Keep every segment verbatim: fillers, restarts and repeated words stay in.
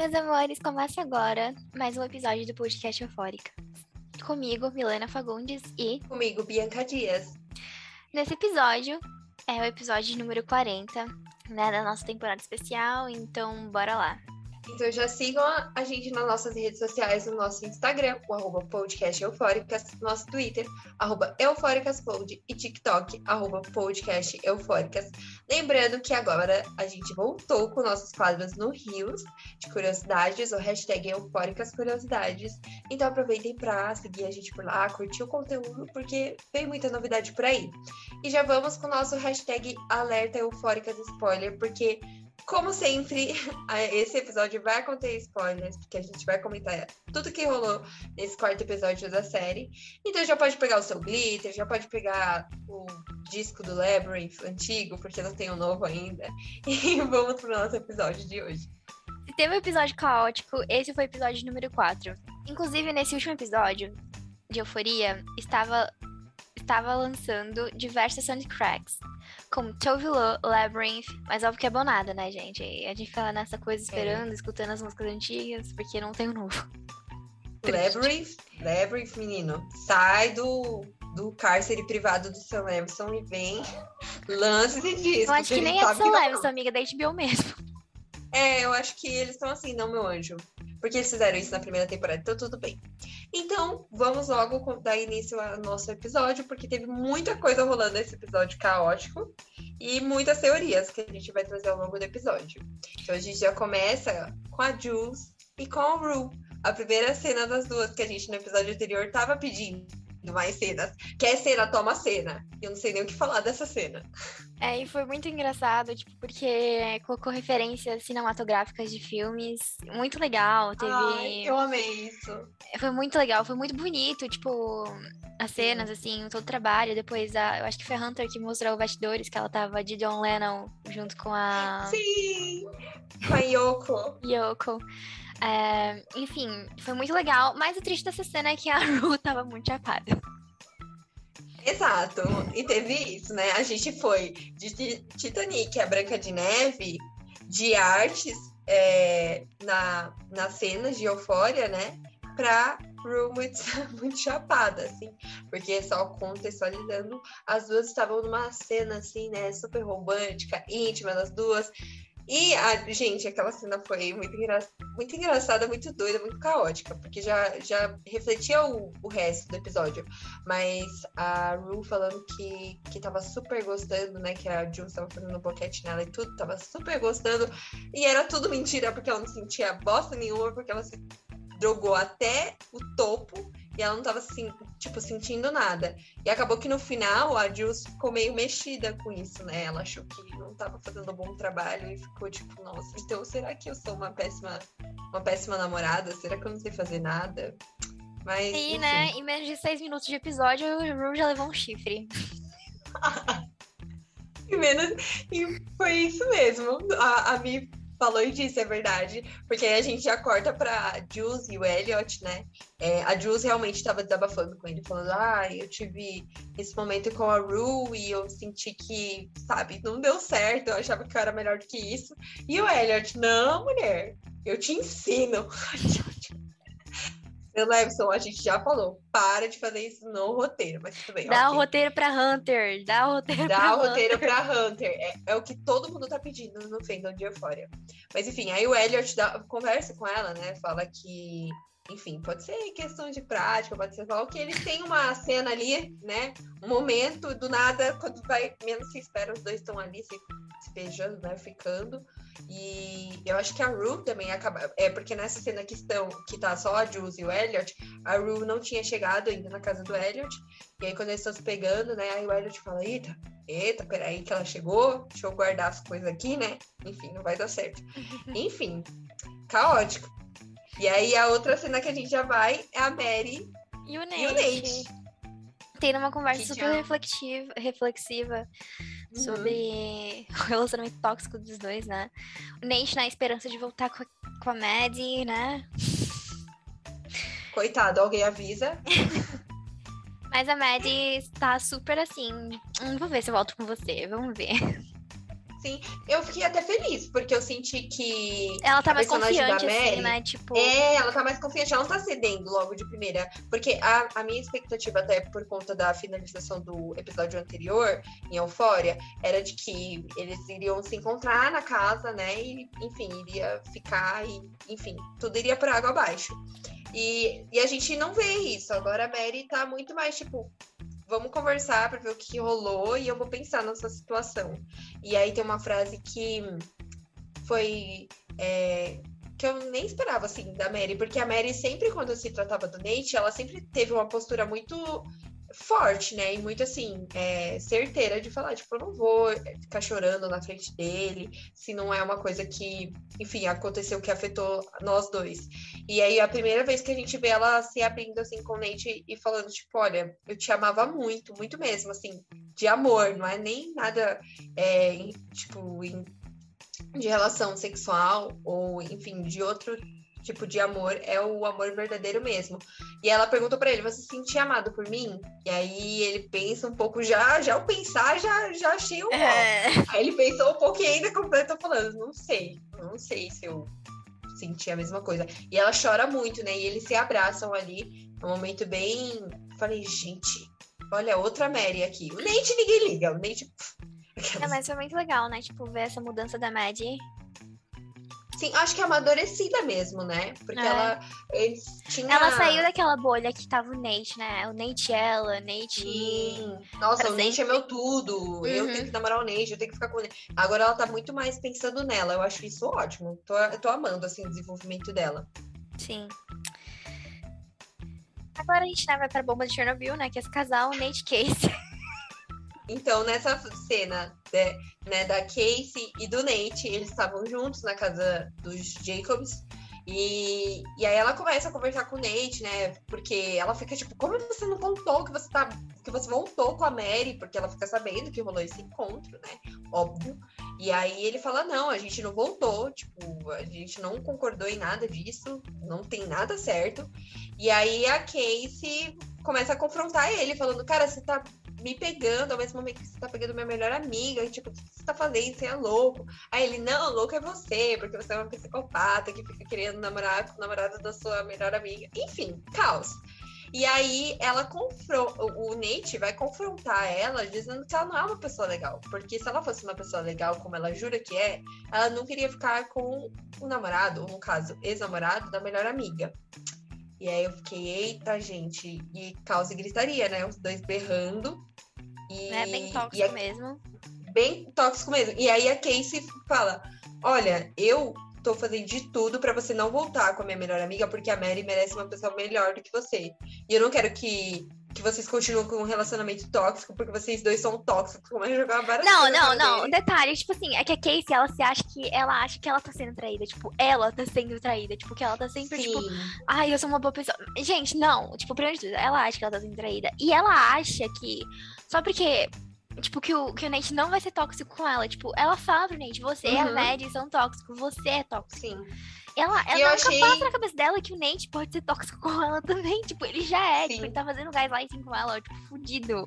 meus amores, começa agora mais um episódio do Podcast Euphoricas. Comigo, Milena Fagundes e... Comigo, Bianca Dias. Nesse episódio, é o episódio número quarenta, né, da nossa temporada especial, então bora lá. Então já sigam a, a gente nas nossas redes sociais, no nosso Instagram, o arroba podcast Euphoricas, nosso Twitter, arroba euphoricaspod e TikTok, arroba podcast Euphoricas. Lembrando que agora a gente voltou com nossos quadros no Rios de curiosidades, ou hashtag Euphoricas Curiosidades. Então aproveitem para seguir a gente por lá, curtir o conteúdo, porque vem muita novidade por aí. E já vamos com o nosso hashtag Alerta Euphoricas Spoiler, porque... como sempre, esse episódio vai conter spoilers, porque a gente vai comentar tudo que rolou nesse quarto episódio da série. Então já pode pegar o seu glitter, já pode pegar o disco do Labrinth antigo, porque não tem o novo ainda. E vamos pro nosso episódio de hoje. Se teve um episódio caótico, esse foi o episódio número quatro. Inclusive, nesse último episódio de Euforia, estava, estava lançando diversas soundtracks, como Tovilô, Labrinth, mas óbvio que é bom nada, né, gente? A gente fala nessa coisa esperando, é. escutando as músicas antigas, porque não tem o novo. Labrinth, Labrinth, menino, sai do, do cárcere privado do Sam Levinson e vem, lança esse disco. Eu acho que nem é do Sam Levinson, amiga, da H B O mesmo. É, eu acho que eles estão assim, não, meu anjo. Porque eles fizeram isso na primeira temporada, então tudo bem. Então, vamos logo dar início ao nosso episódio, porque teve muita coisa rolando nesse episódio caótico e muitas teorias que a gente vai trazer ao longo do episódio. Então, a gente já começa com a Jules e com a Rue. A primeira cena das duas que a gente, no episódio anterior, estava pedindo mais cenas. Quer cena, toma cena. Eu não sei nem o que falar dessa cena. É, e foi muito engraçado, tipo, porque colocou referências cinematográficas de filmes. Muito legal, teve... ai, eu amei isso. Foi muito legal, foi muito bonito, tipo, as cenas, assim, todo o trabalho. Depois, a... eu acho que foi a Hunter que mostrou os bastidores, que ela tava de John Lennon junto com a... sim! Com a Yoko. Yoko. É, enfim, foi muito legal, mas o triste dessa cena é que a Rue tava muito chapada. Exato, e teve isso, né? A gente foi de Titanic, a Branca de Neve, de artes é, na, na cena de Euphoria, né? Pra Rue muito, muito chapada, assim. Porque só contextualizando, as duas estavam numa cena, assim, né? Super romântica, íntima das duas. E, a, gente, aquela cena foi muito, engra... muito engraçada, muito doida, muito caótica, porque já, já refletia o, o resto do episódio. Mas a Rue falando que, que tava super gostando, né? Que a Jules tava fazendo um boquete nela e tudo, tava super gostando. E era tudo mentira, porque ela não sentia bosta nenhuma, porque ela se drogou até o topo e ela não tava, assim, tipo, sentindo nada. E acabou que no final a Jules ficou meio mexida com isso, né? Ela achou que não tava fazendo um bom trabalho e ficou tipo, nossa, então será que eu sou uma péssima, uma péssima namorada? Será que eu não sei fazer nada? Mas, sim, enfim, né? Em menos de seis minutos de episódio, o Rue já levou um chifre. E menos... e foi isso mesmo. A, a Mi falou e disse, é verdade, porque aí a gente já corta pra Jules e o Elliot, né? É, a Jules realmente tava desabafando com ele, falando, ah, eu tive esse momento com a Rue e eu senti que, sabe, não deu certo, eu achava que eu era melhor do que isso. E o Elliot, não, mulher, eu te ensino. Meu Levinson, a gente já falou, para de fazer isso no roteiro, mas tudo bem. Dá okay. o roteiro pra Hunter, dá o roteiro dá pra o Hunter. Dá o roteiro pra Hunter, é, é o que todo mundo tá pedindo no fandom de Euphoria. Mas enfim, aí o Elliot dá, conversa com ela, né, fala que, enfim, pode ser questão de prática, pode ser só que eles têm uma cena ali, né, um momento, do nada, quando vai, menos se espera, os dois estão ali se, se beijando, né, ficando. E eu acho que a Rue também acaba. É porque nessa cena que estão, que tá só a Jules e o Elliot, a Rue não tinha chegado ainda na casa do Elliot. E aí, quando eles estão se pegando, né? Aí o Elliot fala: Eita, eita, peraí, que ela chegou, deixa eu guardar as coisas aqui, né? Enfim, não vai dar certo. Enfim, caótico. E aí, a outra cena que a gente já vai é a Mary e o Nate. E o Nate. Tendo uma conversa que super já... reflexiva. reflexiva. Uhum. Sobre o relacionamento tóxico dos dois, né? O Nate na esperança de voltar com a, com a Maddy, né? Coitado, alguém avisa. Mas a Maddy está super assim, não vou ver se eu volto com você, vamos ver. Sim, eu fiquei até feliz, porque eu senti que... Ela tá mais confiante, Mary, assim, né? Tipo... É, ela tá mais confiante, ela não tá cedendo logo de primeira. Porque a, a minha expectativa, até por conta da finalização do episódio anterior, em Euphoria, era de que eles iriam se encontrar na casa, né? E, enfim, iria ficar e, enfim, tudo iria por água abaixo. E, e a gente não vê isso. Agora a Mary tá muito mais, tipo... Vamos conversar para ver o que rolou e eu vou pensar nessa situação. E aí tem uma frase que foi... É, que eu nem esperava, assim, da Mary. Porque a Mary sempre, quando se tratava do Nate, ela sempre teve uma postura muito forte, né? E muito, assim, é, certeira de falar, tipo, eu não vou ficar chorando na frente dele, se não é uma coisa que, enfim, aconteceu, que afetou nós dois. E aí, a primeira vez que a gente vê ela se abrindo, assim, com o Nate e falando, tipo, olha, eu te amava muito, muito mesmo, assim, de amor, não é nem nada, é, em, tipo, em, de relação sexual ou, enfim, de outro... tipo de amor, é o amor verdadeiro mesmo. E ela perguntou pra ele, você se sentia amado por mim? E aí ele pensa um pouco, já, já o pensar, já, já achei o mal. É. Aí ele pensou um pouco e ainda completou falando, não sei, não sei se eu senti a mesma coisa. E ela chora muito, né? E eles se abraçam ali, é um momento bem... Falei, gente, olha, outra Mary aqui. O Nate ninguém liga, o Nate... Aquelas... É, mas foi muito legal, né? Tipo, ver essa mudança da Maddy. Sim, acho que é amadurecida mesmo, né? Porque é. ela tinha... Ela saiu daquela bolha que tava o Nate, né? O Nate ela, o Nate... Sim. Nossa, pra o sempre... Nate é meu tudo. Uhum. Eu tenho que namorar o Nate, eu tenho que ficar com o Nate. Agora ela tá muito mais pensando nela. Eu acho isso ótimo. Tô, eu tô amando, assim, o desenvolvimento dela. Sim. Agora a gente, né, vai pra bomba de Chernobyl, né? Que é esse casal, Nate e Casey. Então, nessa cena, né, né, da Casey e do Nate, eles estavam juntos na casa dos Jacobs. E, e aí ela começa a conversar com o Nate, né? Porque ela fica tipo, como você não contou que você, tá, que você voltou com a Mary? Porque ela fica sabendo que rolou esse encontro, né? Óbvio. E aí ele fala, não, a gente não voltou. Tipo, a gente não concordou em nada disso. Não tem nada certo. E aí a Casey começa a confrontar ele, falando, cara, você tá... me pegando, ao mesmo momento que você tá pegando minha melhor amiga, e, tipo, o que você tá fazendo? Você é louco. Aí ele, não, louco é você, porque você é uma psicopata que fica querendo namorar com o namorado da sua melhor amiga. Enfim, caos. E aí ela confronta, o Nate vai confrontar ela dizendo que ela não é uma pessoa legal, porque se ela fosse uma pessoa legal, como ela jura que é, ela não queria ficar com o namorado, ou no caso, ex-namorado da melhor amiga. E aí eu fiquei, eita, gente, e caos e gritaria, né? Os dois berrando. E, é bem tóxico e a, mesmo. Bem tóxico mesmo. E aí a Casey fala, olha, eu tô fazendo de tudo pra você não voltar com a minha melhor amiga, porque a Mary merece uma pessoa melhor do que você. E eu não quero que, que vocês continuem com um relacionamento tóxico, porque vocês dois são tóxicos. Como é jogar uma barata? Não, não, não. Um detalhe, tipo assim, é que a Casey, ela se acha que ela acha que ela tá sendo traída. Tipo, ela tá sendo traída. Tipo, que ela tá sempre, sim, tipo, ai, eu sou uma boa pessoa. Gente, não. Tipo, primeiro de tudo, ela acha que ela tá sendo traída. E ela acha que... Só porque, tipo, que o, que o Nate não vai ser tóxico com ela. Tipo, ela fala pro Nate, você e uhum. a Maddy são tóxicos, você é tóxico. Sim. Ela, ela nunca achei... passa na cabeça dela que o Nate pode ser tóxico com ela também. Tipo, ele já é. Tipo, ele tá fazendo gaslighting com ela, tipo, fudido.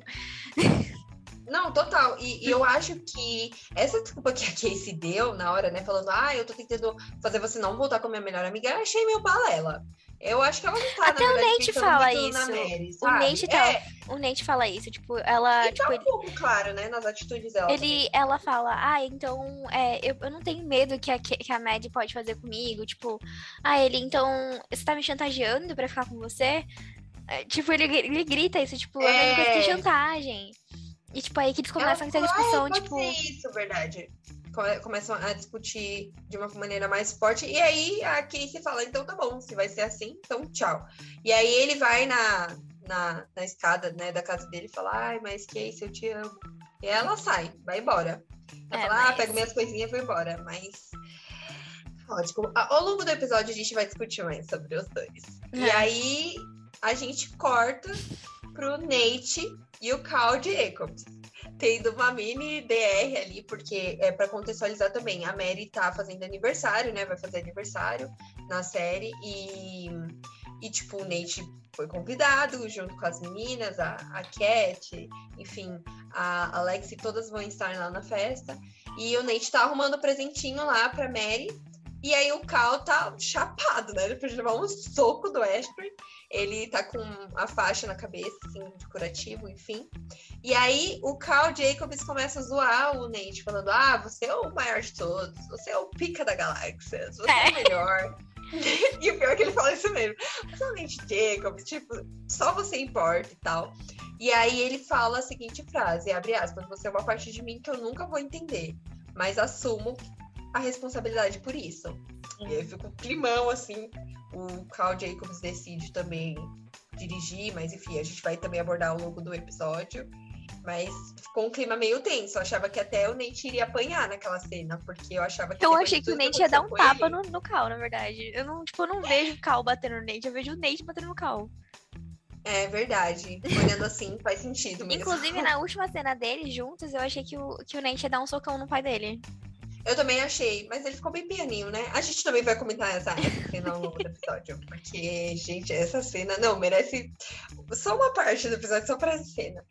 Não, total. E, e eu acho que essa desculpa que a Casey deu na hora, né? Falando, ah, eu tô tentando fazer você não voltar com a minha melhor amiga. Eu achei meio balela. Eu acho que ela não tá, até na verdade, o Nate fala isso. Mary, o, Nate tá, é. o Nate fala isso, tipo, ela... E tipo, tá um pouco ele... claro, né, nas atitudes dela. Ele, ela fala, ah, então, é, eu, eu não tenho medo que a, que a Maddy pode fazer comigo, tipo, ah, ele, então, você tá me chantageando pra ficar com você? É, tipo, ele, ele grita isso, tipo, é a mesma coisa que chantagem. E, tipo, aí que eles começam essa discussão, tipo... Pode ser isso, verdade. Começam a discutir de uma maneira mais forte. E aí, a Casey fala, então tá bom, se vai ser assim, então tchau. E aí, ele vai na, na, na escada, né, da casa dele e fala, ai, mas Casey, eu te amo. E ela sai, vai embora. Ela é, fala, mas... ah, pego minhas coisinhas e vou embora. Mas... ótimo. Ao longo do episódio, a gente vai discutir mais sobre os dois. É. E aí, a gente corta... pro Nate e o Carl Jacobs, tendo uma mini D R ali, porque é pra contextualizar também, a Mary tá fazendo aniversário, né, vai fazer aniversário na série, e E, tipo, o Nate foi convidado, junto com as meninas, a, a Cat, enfim, a Alexi, todas vão estar lá na festa. E o Nate tá arrumando um presentinho lá pra Mary. E aí o Cal tá chapado, né? Ele precisa levar um soco do Ashton. Ele tá com a faixa na cabeça, assim, de curativo, enfim. E aí o Carl Jacobs começa a zoar o Nate, falando: ah, você é o maior de todos, você é o pica da galáxia, você é o melhor. E o pior é que ele fala isso mesmo. Mas o Nate Jacobs, tipo, só você importa e tal. E aí ele fala a seguinte frase, abre aspas: você é uma parte de mim que eu nunca vou entender, mas assumo a responsabilidade por isso. Uhum. E aí fica um climão, assim. O Carl Jacobs decide também dirigir, mas enfim, a gente vai também abordar ao longo do episódio. Mas ficou um clima meio tenso. Eu achava que até o Nate iria apanhar naquela cena, porque eu achava que... Eu achei que o Nate ia dar um tapa no, no Cal, na verdade. Eu não, tipo, eu não vejo o Cal batendo no Nate, eu vejo o Nate batendo no Cal. É verdade. Olhando assim, faz sentido mesmo. Inclusive, na última cena deles, juntos, eu achei que o, que o Nate ia dar um socão no pai dele. Eu também achei, mas ele ficou bem pianinho, né? A gente também vai comentar essa, essa cena ao longo do episódio, porque, gente, essa cena não merece só uma parte do episódio, só pra essa cena.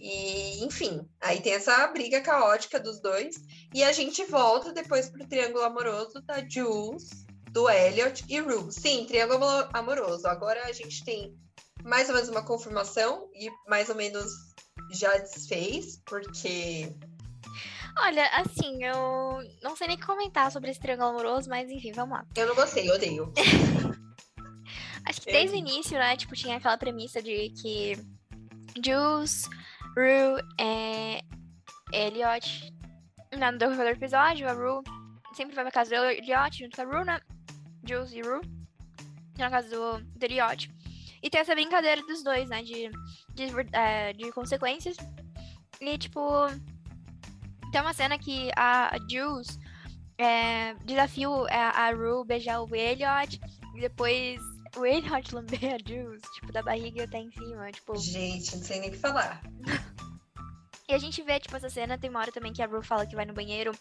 E, enfim, aí tem essa briga caótica dos dois, e a gente volta depois pro triângulo amoroso da Jules, do Elliot e Rue. Sim, triângulo amoroso. Agora a gente tem mais ou menos uma confirmação, e mais ou menos já desfez, porque... Olha, assim, eu não sei nem o que comentar sobre esse triângulo amoroso, mas enfim, vamos lá. Eu não gostei, eu odeio. Acho que desde eu... o início, né, tipo, tinha aquela premissa de que Jules, Rue, é... Elliot, no decorrer do episódio, a Rue sempre vai pra casa do Elliot junto com a Rue, né, Jules e Rue, na casa do, do Elliot. E tem essa brincadeira dos dois, né, de, de, uh, de consequências. E, tipo... Tem uma cena que a Jules é, desafia a, a Rue beijar o Elliot e depois o Elliot lamber a Jules, tipo, da barriga até em cima, tipo... Gente, não sei nem o que falar. E a gente vê, tipo, essa cena, tem uma hora também que a Rue fala que vai no banheiro,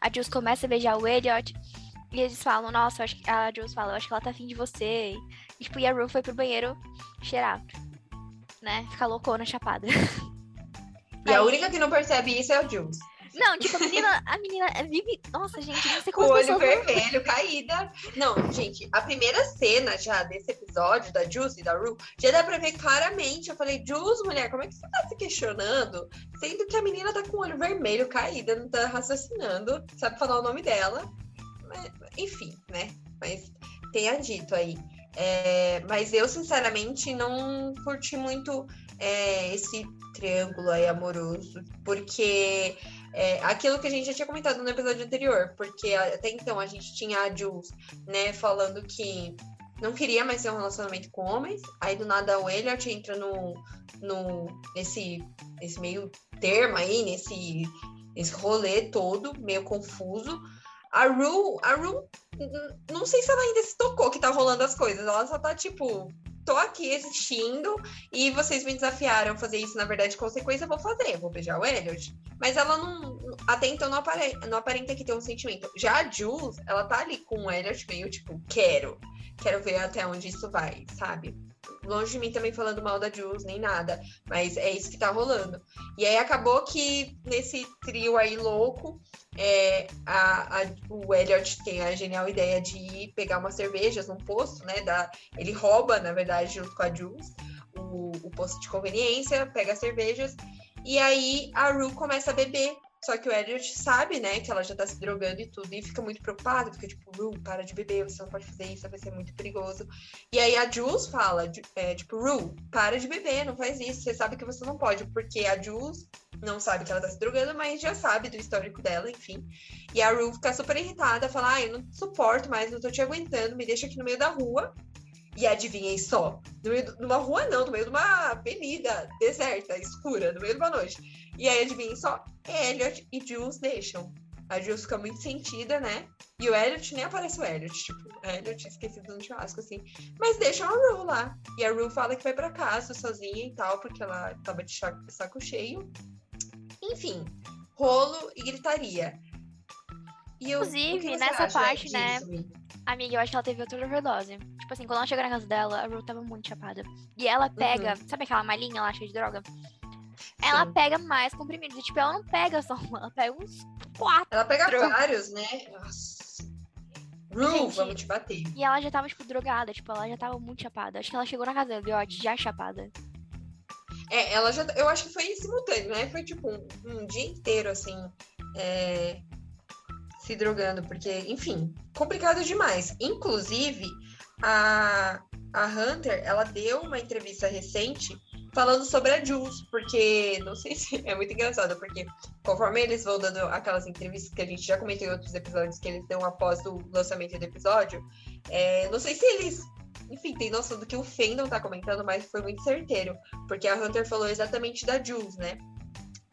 a Jules começa a beijar o Elliot e eles falam, nossa, eu acho que... a Jules fala, eu acho que ela tá afim de você. E, tipo, e a Rue foi pro banheiro cheirar, né? Ficar loucona, chapada. E aí... a única que não percebe isso é a Jules. Não, tipo, a menina, a menina vive... Nossa, gente, não sei como... O olho vermelho, não... caída. Não, gente, a primeira cena já desse episódio, da Jules e da Rue, já dá pra ver claramente. Eu falei, Jules, mulher, como é que você tá se questionando? Sendo que a menina tá com o olho vermelho, caída, não tá raciocinando, sabe falar o nome dela. Mas, enfim, né? Mas tenha dito aí. É, mas eu, sinceramente, não curti muito é, esse triângulo aí amoroso, porque... É, aquilo que a gente já tinha comentado no episódio anterior, porque até então a gente tinha a Jules, né, falando que não queria mais ter um relacionamento com homens, aí do nada o Elliot entra no, no, nesse, nesse meio termo aí, nesse, nesse rolê todo, meio confuso. A Rue, a Rue, não sei se ela ainda se tocou que tá rolando as coisas, ela só tá tipo... Tô aqui existindo e vocês me desafiaram a fazer isso, na verdade, consequência, eu vou fazer, vou beijar o Elliot. Mas ela não, até então, não aparenta, não aparenta que tem um sentimento. Já a Jules, ela tá ali com o Elliot meio tipo, quero, quero ver até onde isso vai, sabe? Longe de mim também falando mal da Jules, nem nada, mas é isso que tá rolando. E aí acabou que nesse trio aí louco, é, a, a, o Elliot tem a genial ideia de ir pegar umas cervejas num posto, né? Da, ele rouba, na verdade, junto com a Jules, o, o posto de conveniência, pega as cervejas, e aí a Rue começa a beber. Só que o Elliot sabe, né, que ela já tá se drogando e tudo, e fica muito preocupada, fica tipo, Rue, para de beber, você não pode fazer isso, vai ser muito perigoso. E aí a Jules fala, é, tipo, Rue, para de beber, não faz isso, você sabe que você não pode, porque a Jules não sabe que ela tá se drogando, mas já sabe do histórico dela, enfim. E a Rue fica super irritada, fala, ah, eu não suporto mais, não tô te aguentando, me deixa aqui no meio da rua. E adivinhei só, no meio de uma rua não, no meio de uma avenida deserta, escura, no meio de uma noite. E aí adivinhei só, Elliot e Jules deixam. A Jules fica muito sentida, né? E o Elliot, nem aparece o Elliot, tipo, o Elliot esquecido no churrasco, assim. Mas deixam a Rue lá. E a Rue fala que vai pra casa sozinha e tal, porque ela tava de saco cheio. Enfim, rolo e gritaria. E eu, inclusive, nessa parte, disso, né, amiga, eu acho que ela teve outra overdose. Tipo assim, quando ela chega na casa dela, a Rue tava muito chapada. E ela pega, uhum. sabe aquela malinha lá cheia de droga? Ela Sim. pega mais comprimidos. E, tipo, ela não pega só uma, ela pega uns quatro. Ela pega vários, né? Nossa. Rue, gente, vamos te bater. E ela já tava, tipo, drogada. Tipo, ela já tava muito chapada. Acho que ela chegou na casa dela, ó, já chapada. É, ela já... Eu acho que foi simultâneo, né? Foi, tipo, um, um dia inteiro, assim, é, se drogando. Porque, enfim, complicado demais. Inclusive, a, a Hunter, ela deu uma entrevista recente... falando sobre a Jules, porque, não sei se é muito engraçado, porque conforme eles vão dando aquelas entrevistas que a gente já comentou em outros episódios, que eles dão após o lançamento do episódio, é, não sei se eles, enfim, tem noção do que o Fendon não tá comentando, mas foi muito certeiro, porque a Hunter falou exatamente da Jules, né?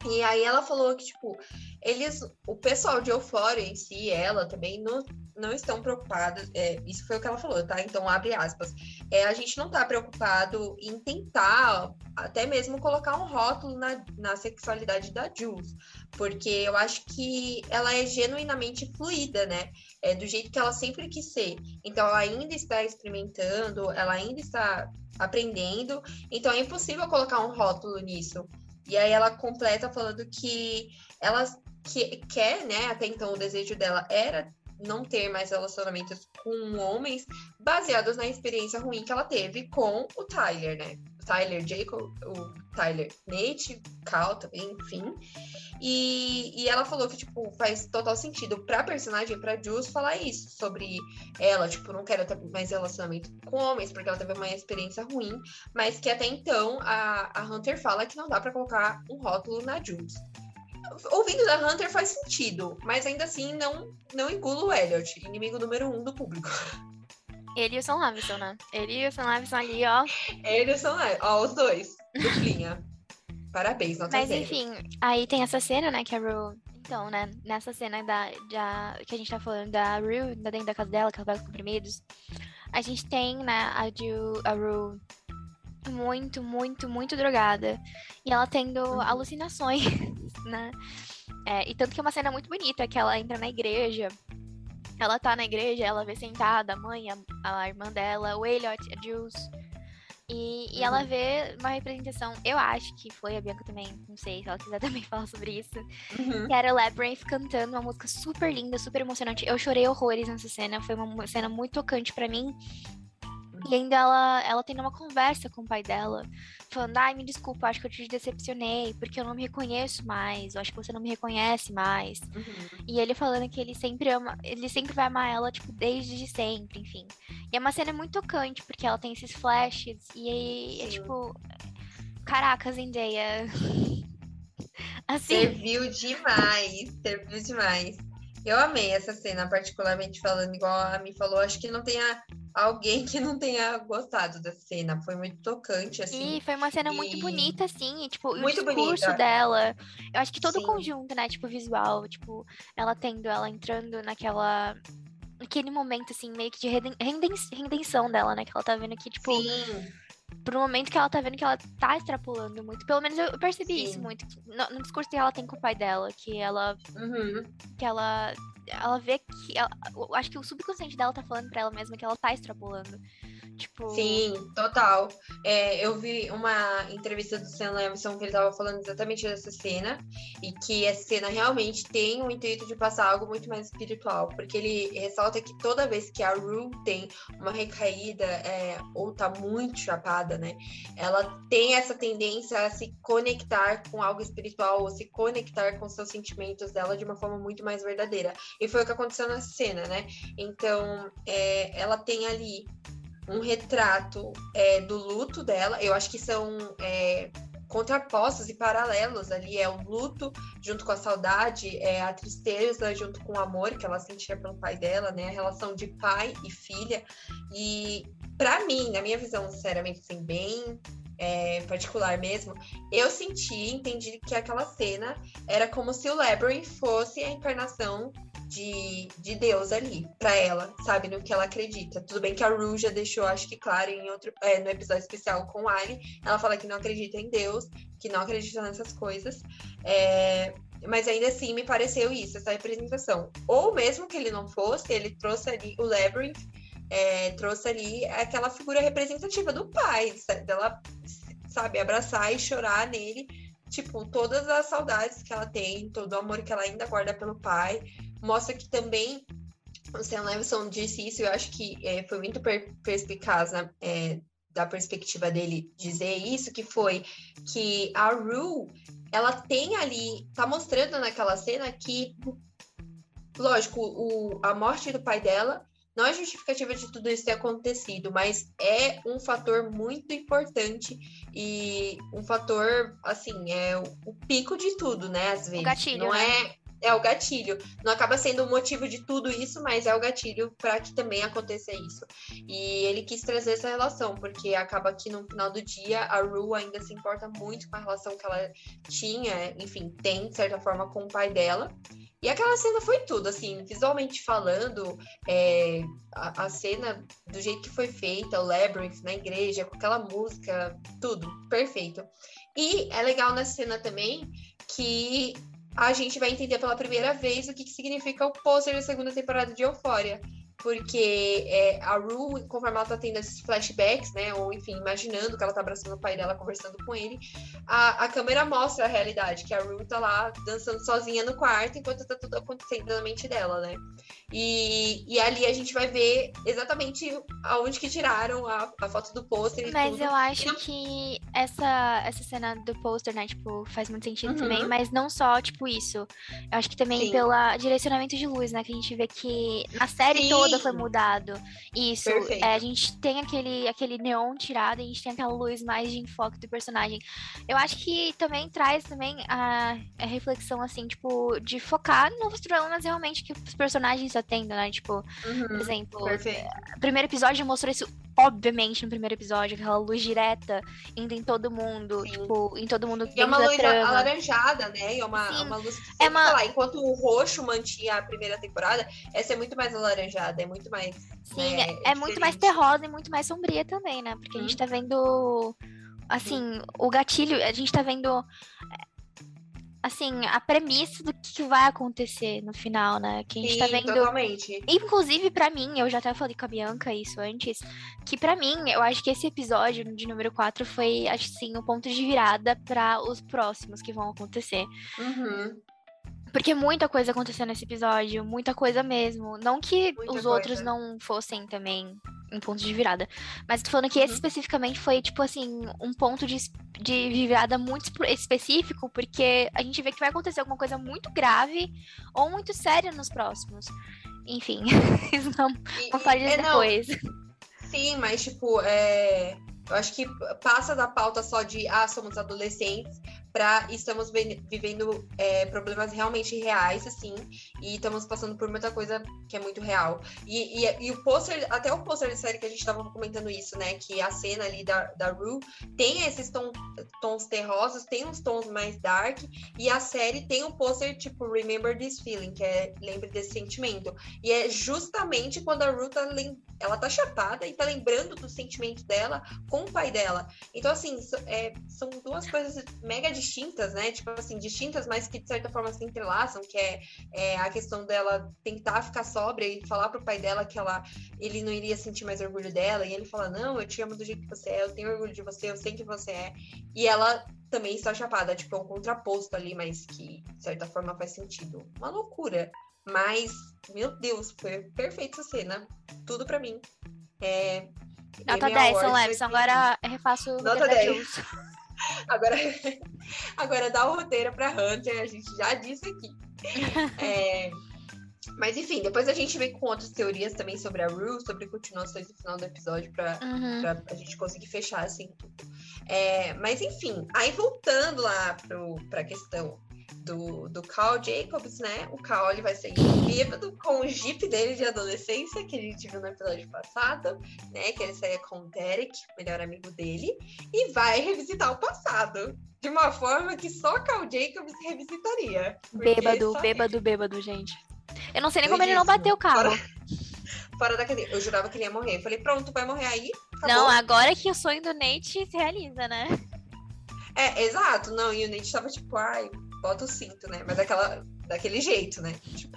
E aí ela falou que, tipo, eles, o pessoal de Euphoria em si, ela também, não, não estão preocupados, é, isso foi o que ela falou, tá? Então, abre aspas, é, a gente não tá preocupado em tentar, até mesmo colocar um rótulo na, na sexualidade da Jules, porque eu acho que ela é genuinamente fluida, né? É do jeito que ela sempre quis ser. Então, ela ainda está experimentando, ela ainda está aprendendo, então é impossível colocar um rótulo nisso. E aí ela completa falando que ela que, quer, né, até então o desejo dela era não ter mais relacionamentos com homens baseados na experiência ruim que ela teve com o Tyler, né? O Tyler Jacob, o Tyler Nate, Cal, enfim. E, e ela falou que, tipo, faz total sentido pra personagem, pra Jules, falar isso sobre ela, tipo, não quero ter mais relacionamento com homens, porque ela teve uma experiência ruim, mas que até então a, a Hunter fala que não dá pra colocar um rótulo na Jules. Ouvindo da Hunter faz sentido, mas ainda assim não, não engulo o Elliot, inimigo número um do público. Ele e o Sam Levinson, né? Ele e o Sam Levinson ali, ó. Ele e o Sam Levinson, ó, os dois. Duplinha. Parabéns, nota zero. Mas enfim, aí tem essa cena, né, que a Rue... Então, né, nessa cena da, da... que a gente tá falando da Rue, dentro da casa dela, que ela pega os comprimidos, a gente tem, né, a, Ju, a Rue muito, muito, muito drogada. E ela tendo alucinações, né? É, e tanto que é uma cena muito bonita, que ela entra na igreja... Ela tá na igreja, ela vê sentada a mãe, a, a irmã dela, o Elliot, a Jules. E, e uhum. ela vê uma representação, eu acho que foi a Bianca também, não sei se ela quiser também falar sobre isso. Uhum. Que era o Labrinth cantando uma música super linda, super emocionante. Eu chorei horrores nessa cena, foi uma cena muito tocante pra mim. E ainda ela, ela tendo uma conversa com o pai dela, falando, ai, me desculpa, acho que eu te decepcionei, porque eu não me reconheço mais, eu acho que você não me reconhece mais. Uhum. E ele falando que ele sempre ama, ele sempre vai amar ela, tipo, desde sempre, enfim. E é uma cena muito tocante, porque ela tem esses flashes, e aí é tipo, caraca, Zendaya. Assim. Serviu demais, serviu demais. Eu amei essa cena, particularmente falando, igual a Mi falou, acho que não tem a... alguém que não tenha gostado da cena. Foi muito tocante, assim. E foi uma cena e... muito bonita, assim. E, tipo, muito o discurso bonita. Dela. Eu acho que todo o conjunto, né? Tipo, visual. Tipo, ela tendo, ela entrando naquela... Naquele momento, assim, meio que de reden... Reden... redenção dela, né? Que ela tá vendo que, tipo... Sim. Pro momento que ela tá vendo que ela tá extrapolando muito. Pelo menos eu percebi Sim. isso muito. No, no discurso que ela tem com o pai dela. Que ela... Uhum. Que ela... Ela vê que... Ela, eu acho que o subconsciente dela tá falando pra ela mesma que ela tá extrapolando. Tipo... Sim, total. É, eu vi uma entrevista do Sam Levinson que ele tava falando exatamente dessa cena. E que essa cena realmente tem o intuito de passar algo muito mais espiritual. Porque ele ressalta que toda vez que a Rue tem uma recaída é, ou tá muito chapada, né? Ela tem essa tendência a se conectar com algo espiritual ou se conectar com seus sentimentos dela de uma forma muito mais verdadeira. E foi o que aconteceu na cena, né? Então, é, ela tem ali um retrato é, do luto dela. Eu acho que são é, contrapostos e paralelos ali. É o luto junto com a saudade, é a tristeza junto com o amor que ela sentia pelo pai dela, né? A relação de pai e filha. E, pra mim, na minha visão, sinceramente, assim, bem... É, particular mesmo, eu senti, entendi que aquela cena era como se o Labyrinth fosse a encarnação de, de Deus ali, pra ela, sabe, no que ela acredita. Tudo bem que a Rue já deixou, acho que claro, em outro, é, no episódio especial com o Ali, ela fala que não acredita em Deus, que não acredita nessas coisas, é... Mas ainda assim me pareceu isso, essa representação. Ou mesmo que ele não fosse, ele trouxe ali o Labyrinth é, trouxe ali aquela figura representativa do pai, dela, sabe, abraçar e chorar nele, tipo, todas as saudades que ela tem, todo o amor que ela ainda guarda pelo pai. Mostra que também o Sam Levinson disse isso, eu acho que é, foi muito per- perspicaz, né? É, da perspectiva dele dizer isso, que foi que a Rue, ela tem ali, tá mostrando naquela cena que, lógico, o, a morte do pai dela não é justificativa de tudo isso ter acontecido, mas é um fator muito importante e um fator, assim, é o, o pico de tudo, né, às vezes. O gatilho, não né? é É o gatilho. Não acaba sendo o motivo de tudo isso, mas é o gatilho para que também aconteça isso. E ele quis trazer essa relação, porque acaba que no final do dia a Rue ainda se importa muito com a relação que ela tinha, enfim, tem, de certa forma, com o pai dela. E aquela cena foi tudo, assim, visualmente falando, é, a, a cena do jeito que foi feita, o Labrinth na igreja, com aquela música, tudo, perfeito. E é legal nessa cena também que a gente vai entender pela primeira vez o que, que significa o pôster da segunda temporada de Euphoria, porque é, a Rue, conforme ela tá tendo esses flashbacks, né, ou enfim, imaginando que ela tá abraçando o pai dela, conversando com ele, a, a câmera mostra a realidade, que a Rue tá lá dançando sozinha no quarto, enquanto tá tudo acontecendo na mente dela, né, e, e ali a gente vai ver exatamente aonde que tiraram a, a foto do pôster e mas tudo. Mas eu acho não... que essa, essa cena do pôster, né, tipo, faz muito sentido uhum. também, mas não só, tipo, isso, eu acho que também pelo direcionamento de luz, né, que a gente vê que na série Sim. toda foi mudado. Isso. É, a gente tem aquele, aquele neon tirado, a gente tem aquela luz mais de enfoque do personagem. Eu acho que também traz também a, a reflexão, assim, tipo, de focar nos problemas realmente que os personagens atendem, né? Tipo, uhum, por exemplo, o primeiro episódio mostrou isso, obviamente, no primeiro episódio, aquela luz direta indo em todo mundo, Sim. tipo, em todo mundo que tem é uma luz trama. Alaranjada, né? É uma, uma luz que é uma... falar, enquanto o roxo mantinha a primeira temporada, essa é muito mais alaranjada. É muito mais. Sim, né, é, é muito mais terrosa e muito mais sombria também, né? Porque hum. a gente tá vendo. Assim, hum. o gatilho, a gente tá vendo. Assim, a premissa do que vai acontecer no final, né? Que a gente Sim, tá vendo. Totalmente. Inclusive, pra mim, eu já até falei com a Bianca isso antes, que pra mim, eu acho que esse episódio de número quatro foi, assim, o ponto de virada pra os próximos que vão acontecer. Uhum. Porque muita coisa aconteceu nesse episódio, muita coisa mesmo. Não que muita os coisa. Outros não fossem também um ponto de virada. Mas tô falando que uhum. esse especificamente foi, tipo assim, um ponto de, de virada muito específico, porque a gente vê que vai acontecer alguma coisa muito grave ou muito séria nos próximos. Enfim, isso não, não fale é, depois. Não. Sim, mas tipo, é... eu acho que passa da pauta só de, ah, somos adolescentes, para estamos vivendo é, problemas realmente reais, assim, e estamos passando por muita coisa que é muito real. E, e, e o pôster, até o pôster da série que a gente estava comentando isso, né, que a cena ali da, da Rue tem esses tons, tons terrosos, tem uns tons mais dark, e a série tem um pôster tipo Remember This Feeling, que é Lembre Desse Sentimento. E é justamente quando a Rue tá, lem- ela tá chapada e tá lembrando do sentimento dela com o pai dela. Então, assim, é, são duas coisas mega diferentes, distintas, né? Tipo assim, distintas, mas que de certa forma se entrelaçam, que é, é a questão dela tentar ficar sóbria e falar pro pai dela que ela, ele não iria sentir mais orgulho dela, e ele fala, não, eu te amo do jeito que você é, eu tenho orgulho de você, eu sei que você é, e ela também está chapada, tipo, é um contraposto ali, mas que de certa forma faz sentido. Uma loucura, mas, meu Deus, foi perfeita essa cena, tudo pra mim. É... Nota dez, Sam Levinson, agora refaço o Nota dez. Agora, agora dá o roteiro pra Hunter, a gente já disse aqui. É, mas enfim, depois a gente vem com outras teorias também sobre a Rue, sobre continuações no final do episódio pra, uhum. pra a gente conseguir fechar assim tudo. É, mas enfim, aí voltando lá pro, pra questão do, do Carl Jacobs, né? O Carl, ele vai sair bêbado com o Jeep dele de adolescência, que a gente viu no episódio passado, né? Que ele saía com o Derek, melhor amigo dele, e vai revisitar o passado de uma forma que só Carl Jacobs revisitaria. Bêbado, bêbado, ele. bêbado, gente. Eu não sei nem eu como disse, ele não bateu o carro. Fora, fora da cadeia. Eu jurava que ele ia morrer. Eu falei, pronto, vai morrer aí? Acabou. Não, agora que o sonho do Nate se realiza, né? É, exato. Não, e o Nate tava tipo, ai... bota o cinto, né? Mas daquela, daquele jeito, né? Tipo,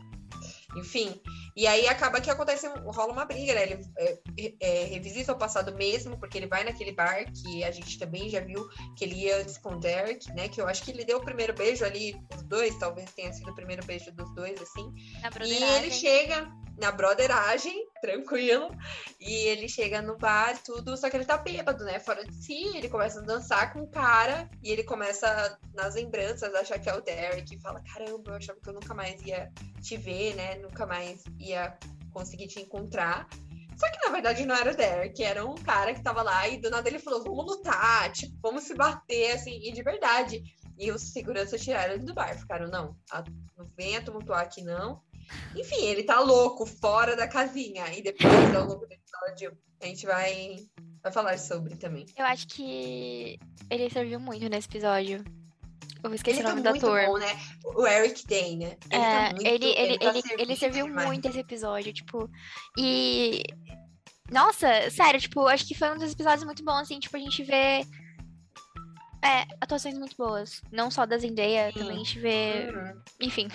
enfim, E aí acaba que acontece, rola uma briga, né? Ele é, é, revisita o passado mesmo, porque ele vai naquele bar que a gente também já viu que ele ia antes com o Derek, né? Que eu acho que ele deu o primeiro beijo ali, os dois, talvez tenha sido o primeiro beijo dos dois, assim. E ele chega na broderagem, tranquilo, e ele chega no bar, tudo, só que ele tá bêbado, né? Fora de si, ele começa a dançar com o cara, e ele começa, nas lembranças, a achar que é o Derek, e fala, caramba, eu achava que eu nunca mais ia te ver, né? Nunca mais ia conseguir te encontrar. Só que, na verdade, não era o Derek, era um cara que tava lá, e do nada ele falou, vamos lutar, tipo, vamos se bater, assim, e de verdade. E os seguranças tiraram ele do bar, ficaram, não, não venha tumultuar aqui, não. Enfim, ele tá louco, fora da casinha. E depois, ao longo do episódio, a gente vai, vai falar sobre também. Eu acho que ele serviu muito nesse episódio. Eu esqueci ele o nome tá do muito ator. Bom, né? O Eric Dane, né? Ele, é, tá muito, ele, ele, ele, tá ele, ele serviu demais. Muito esse episódio, tipo... E... Nossa, sério, tipo, acho que foi um dos episódios muito bons, assim, tipo, a gente vê... É, atuações muito boas. Não só da Zendaya, sim, também a gente vê... Uhum. Enfim...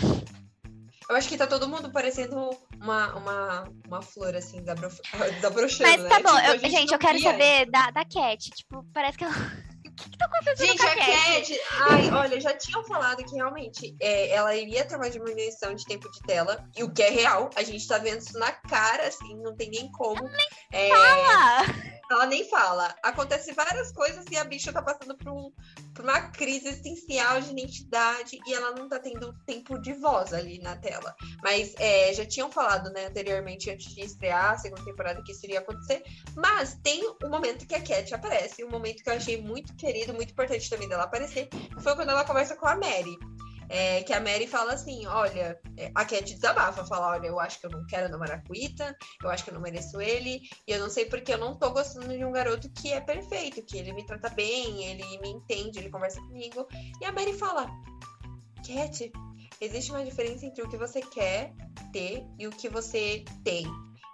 Eu acho que tá todo mundo parecendo uma, uma, uma flor, assim, da, brof... da brochana, mas tá, né? Bom, tipo, eu, gente, gente eu quero via. saber da, da Cat. Tipo, parece que ela... O que que tá acontecendo gente, com a, a Cat? Gente, a Cat... Ai, olha, já tinham falado que realmente é, ela iria ter uma diminuição de tempo de tela. E o que é real, a gente tá vendo isso na cara, assim, não tem nem como. Ela nem é... fala! Ela nem fala. Acontece várias coisas e a bicha tá passando por, um, por uma crise essencial de identidade e ela não tá tendo tempo de voz ali na tela. Mas é, já tinham falado, né, anteriormente, antes de estrear a segunda temporada, que isso iria acontecer. Mas tem o momento que a Cat aparece, um momento que eu achei muito querido, muito importante também dela aparecer, que foi quando ela conversa com a Mary. É, que a Mary fala assim, olha, a Cat desabafa, fala, olha, eu acho que eu não quero namorar com o Ita, eu acho que eu não mereço ele, e eu não sei porque eu não tô gostando de um garoto que é perfeito, que ele me trata bem, ele me entende, ele conversa comigo. E a Mary fala, Cat, existe uma diferença entre o que você quer ter e o que você tem.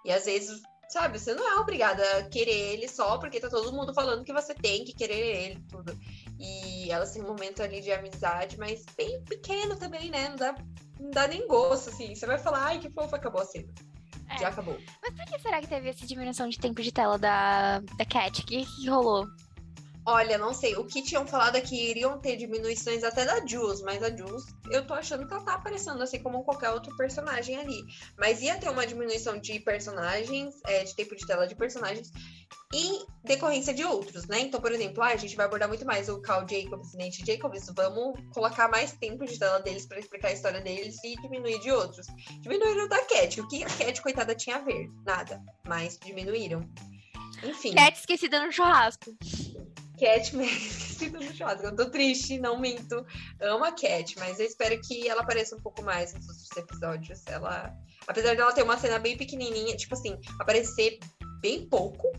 E às vezes... Sabe, você não é obrigada a querer ele só porque tá todo mundo falando que você tem que querer ele, tudo. E ela tem um momento ali de amizade, mas bem pequeno também, né? Não dá, não dá nem gosto, assim. Você vai falar, ai, que fofa, acabou a cena. É. Já acabou. Mas por que será que teve essa diminuição de tempo de tela da, da Cat? O que, que rolou? Olha, não sei. O que tinham falado é que iriam ter diminuições até da Jules, mas a Jules, eu tô achando que ela tá aparecendo assim como qualquer outro personagem ali. Mas ia ter uma diminuição de personagens, é, de tempo de tela de personagens, em decorrência de outros, né? Então, por exemplo, ah, a gente vai abordar muito mais o Carl Jacobs e Nate Jacobs, vamos colocar mais tempo de tela deles pra explicar a história deles e diminuir de outros. Diminuíram da Cat, o que a Cat, coitada, tinha a ver? Nada, mas diminuíram. Enfim. Cat esquecida no churrasco. Cat esquecida no churrasco. Eu tô triste, não minto. Amo a Cat, mas eu espero que ela apareça um pouco mais nos outros episódios. Ela... Apesar dela ter uma cena bem pequenininha, tipo assim, aparecer bem pouco,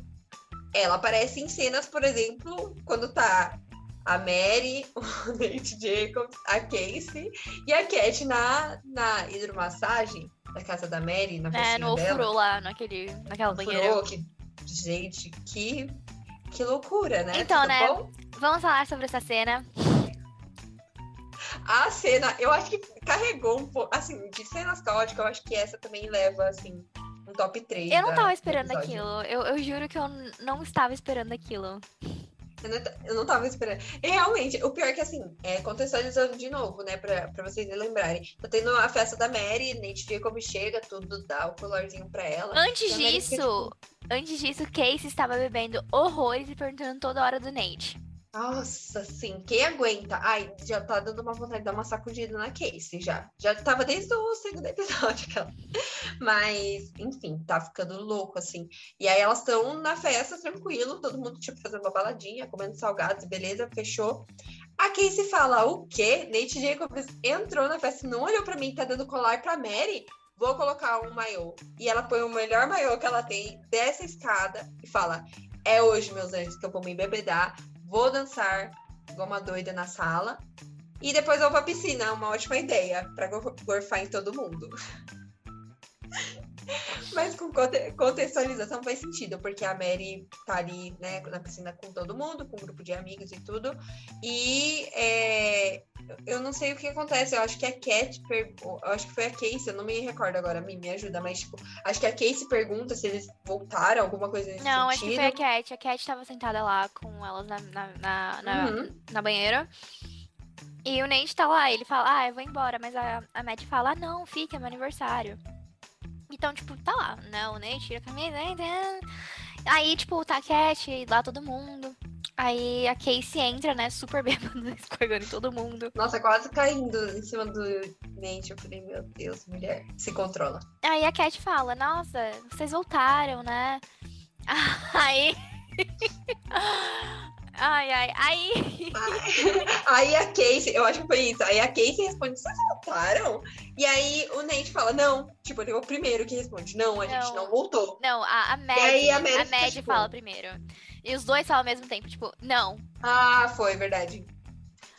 ela aparece em cenas, por exemplo, quando tá a Mary, o Nate Jacobs, a Casey e a Cat na, na hidromassagem da casa da Mary, na piscina dela. É, no ofurô lá, naquele, naquela banheira. Que... Gente, que... Que loucura, né? Então, tudo né? Bom? Vamos falar sobre essa cena. A cena, eu acho que carregou um pouco, assim, de cenas caóticas, eu acho que essa também leva, assim, um top três. Eu não da, tava esperando aquilo, eu, eu juro que eu não estava esperando aquilo. Eu não, eu não tava esperando. E realmente, o pior é que, assim, é, contextualizando de novo, né, pra, pra vocês lembrarem. Tá tendo a festa da Mary, Nate Jacob chega, tudo dá o colorzinho pra ela. Antes disso... Fica, tipo, Antes disso, Casey estava bebendo horrores e perguntando toda hora do Nate. Nossa, sim. Quem aguenta? Ai, já tá dando uma vontade de dar uma sacudida na Casey, já. Já tava desde o segundo episódio, cara. Mas, enfim, tá ficando louco, assim. E aí elas estão na festa, tranquilo, todo mundo, tipo, fazendo uma baladinha, comendo salgados, beleza, fechou. A Casey fala, o quê? Nate Jacobs entrou na festa, não olhou pra mim, tá dando colar pra Mary? Vou colocar um maiô. E ela põe o melhor maiô que ela tem, desce a escada e fala, é hoje, meus anjos, que eu vou me embebedar, vou dançar igual uma doida na sala e depois vou pra piscina, uma ótima ideia pra gorfar em todo mundo. Mas com contextualização faz sentido, porque a Mary tá ali, né, na piscina com todo mundo, com um grupo de amigos e tudo, e é, eu não sei o que acontece. Eu acho que a Cat, per... eu acho que foi a Casey, eu não me recordo agora, me, me ajuda, mas tipo, acho que a Casey pergunta se eles voltaram, alguma coisa nesse não, sentido. Não, acho que foi a Cat. A Cat tava sentada lá com elas na, na, na, na, uhum. na banheira. E o Nate tá lá, ele fala, ah, eu vou embora, mas a, a Maddy fala, ah, não, fica, é meu aniversário. Então, tipo, tá lá, né, o Nate tira a camisa, aí, tipo, tá a Cat, lá todo mundo. Aí a Casey entra, né, super bêbada, escorregando em todo mundo. Nossa, quase caindo em cima do Nate, eu falei, meu Deus, mulher, se controla. Aí a Cat fala, nossa, vocês voltaram, né? Aí... Ai, ai, ai. Aí a Casey, eu acho que foi isso. Aí a Casey responde, vocês voltaram? E aí o Nate fala, não. Tipo, ele é o primeiro que responde, não, a não. gente não voltou. Não, a, a Maddy, e aí a Maddy, a Maddy tipo... fala primeiro. E os dois falam ao mesmo tempo, tipo, não. Ah, foi, verdade.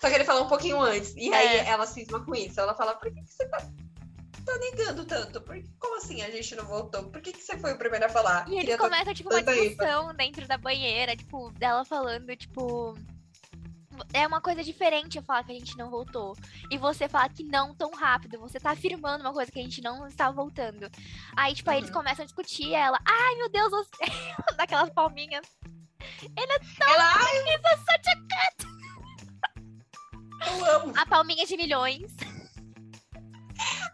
Só que ele fala um pouquinho antes. E aí é. ela cisma com isso. Ela fala, por que, que você tá... tá negando tanto, porque como assim a gente não voltou? Por que que você foi o primeiro a falar? E ele Queria começa, tipo, uma discussão dentro da banheira, tipo, dela falando, tipo... É uma coisa diferente eu falar que a gente não voltou. E você falar que não tão rápido. Você tá afirmando uma coisa que a gente não estava voltando. Aí, tipo, uhum. aí eles começam a discutir, ela... Ai, meu Deus, você... Daquelas palminhas. Ele é tão... Ela... He's such a cat! Eu amo. A palminha de milhões.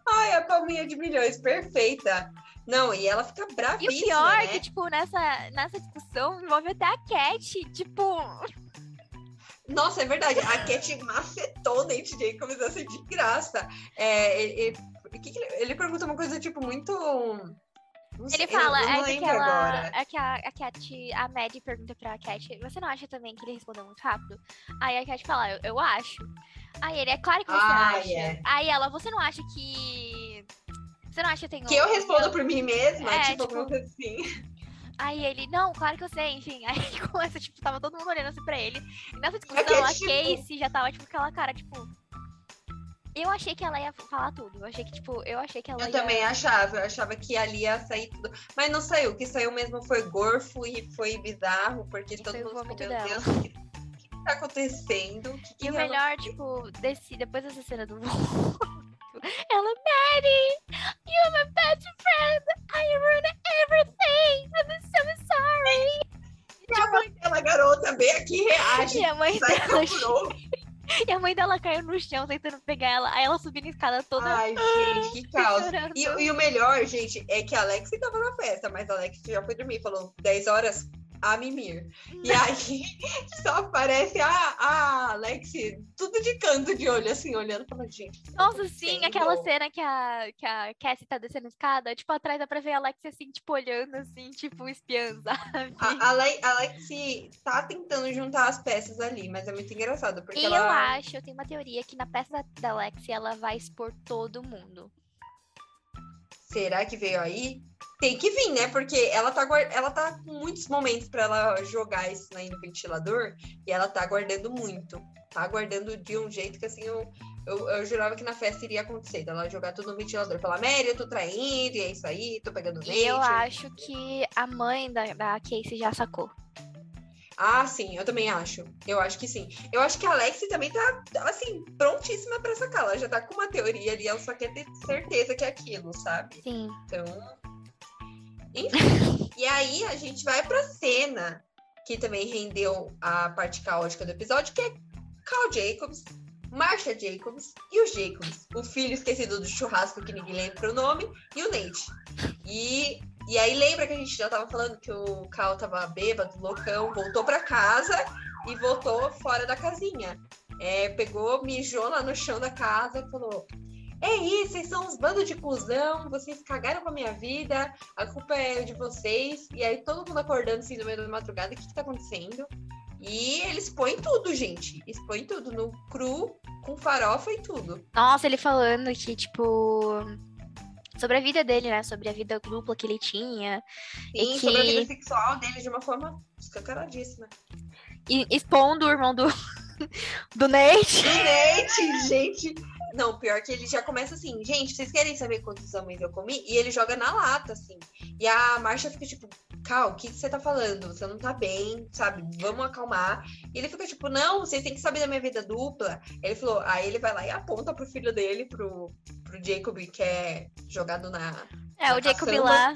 Ai, a palminha de milhões, perfeita. Não, e ela fica bravíssima, e o pior, né? Que, tipo, nessa, nessa discussão envolve até a Cat, tipo... Nossa, é verdade, a Cat macetou o Nate Jacobs, assim, de graça. É, ele, ele, ele pergunta uma coisa, tipo, muito... Sei, ele fala, é que, ela, é que a, a Cat, a Maddy pergunta pra Cat, você não acha também que ele respondeu muito rápido? Aí a Cat fala, eu, eu acho. Aí ele, é claro que você ah, acha. Yeah. Aí ela, você não acha que... Você não acha que tem... Que eu respondo eu... por mim mesma? É, tipo, tipo, alguma coisa assim. Aí ele, não, claro que eu sei, enfim. Aí ele começa, tipo, tava todo mundo olhando assim pra ele. E nessa discussão, a, a tipo... Casey já tava, tipo, com aquela cara, tipo... Eu achei que ela ia falar tudo. Eu achei que, tipo, eu achei que ela eu ia... Eu também achava. Eu achava que ali ia sair tudo. Mas não saiu. O que saiu mesmo foi gorfo e foi bizarro, porque e todo mundo ficou, meu dela. Deus, o que, que tá acontecendo? Que que e o melhor, tipo, desse, depois dessa cena do voo, ela, Maddy, you're my best friend. I ruined everything. I'm so sorry. E a mãe dela, garota, bem aqui, reage. E a mãe Sai dela... E a mãe dela caiu no chão tentando pegar ela. Aí ela subiu na escada toda. Ai, gente, que caos. E, e o melhor, gente, é que a Alexi tava na festa, mas a Alexi já foi dormir. Falou dez horas a mimir. E aí só aparece a, a Alexi tudo de canto de olho, assim, olhando pra gente. Nossa, sim, entendo. Aquela cena que a, que a Cassie tá descendo a escada, tipo, atrás dá pra ver a Alexi, assim, tipo, olhando, assim, tipo, espiando, sabe? A, a, Le- a Alexi tá tentando juntar as peças ali, mas é muito engraçado, porque e ela... eu acho, eu tenho uma teoria que na peça da, da Alexi ela vai expor todo mundo. Será que veio aí? Tem que vir, né? Porque ela tá, guard... ela tá com muitos momentos pra ela jogar isso aí no ventilador. E ela tá guardando muito. Tá guardando de um jeito que, assim, eu, eu, eu jurava que na festa iria acontecer. Ela jogar tudo no ventilador. Falar, Mary, eu tô traindo, e é isso aí, tô pegando leite. E eu acho que a mãe da, da Casey já sacou. Ah, sim, eu também acho. Eu acho que sim. Eu acho que a Alexi também tá, assim, prontíssima pra sacar. Ela já tá com uma teoria ali, ela só quer ter certeza que é aquilo, sabe? Sim. Então... Enfim, e aí a gente vai pra cena que também rendeu a parte caótica do episódio, que é Carl Jacobs, Marsha Jacobs e o Jacobs, o filho esquecido do churrasco que ninguém lembra o nome, e o Nate. E, e aí lembra que a gente já tava falando que o Carl tava bêbado, loucão, voltou pra casa e voltou fora da casinha. É, pegou, mijou lá no chão da casa e falou... É isso, vocês são uns bandos de cuzão, vocês cagaram com a minha vida, a culpa é de vocês. E aí todo mundo acordando assim no meio da madrugada, o que que tá acontecendo? E ele expõe tudo, gente, expõe tudo, no cru, com farofa e tudo. Nossa, ele falando que, tipo, sobre a vida dele, né, sobre a vida dupla que ele tinha. Sim, e sobre que... a vida sexual dele de uma forma escancaradíssima. E expondo o irmão do... Do Nate. Do Nate, gente. Não, pior que ele já começa assim, gente, vocês querem saber quantos homens eu comi? E ele joga na lata, assim. E a Marsha fica tipo, Cal, o que, que você tá falando? Você não tá bem, sabe? Vamos acalmar. E ele fica tipo, não, vocês têm que saber da minha vida dupla. Ele falou, aí ele vai lá e aponta pro filho dele, pro, pro Jacob, que é jogado na... É, na o Jacob caçamba. Lá...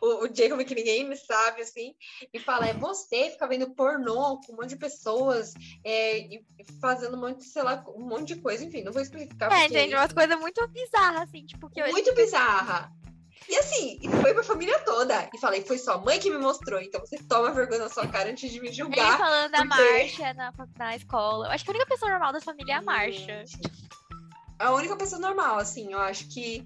O, o Jacob, que ninguém sabe, assim, e fala, é você, fica vendo pornô com um monte de pessoas, é, e fazendo um monte, sei lá, um monte de coisa, enfim, não vou explicar. É, porque, gente, umas coisas muito bizarras, assim, tipo... Que muito eu... bizarra! E assim, e foi pra família toda, e falei, foi sua mãe que me mostrou, então você toma vergonha na sua cara antes de me julgar. Ele falando porque... da marcha na, na escola, eu acho que a única pessoa normal da família é a marcha. A única pessoa normal, assim, eu acho que,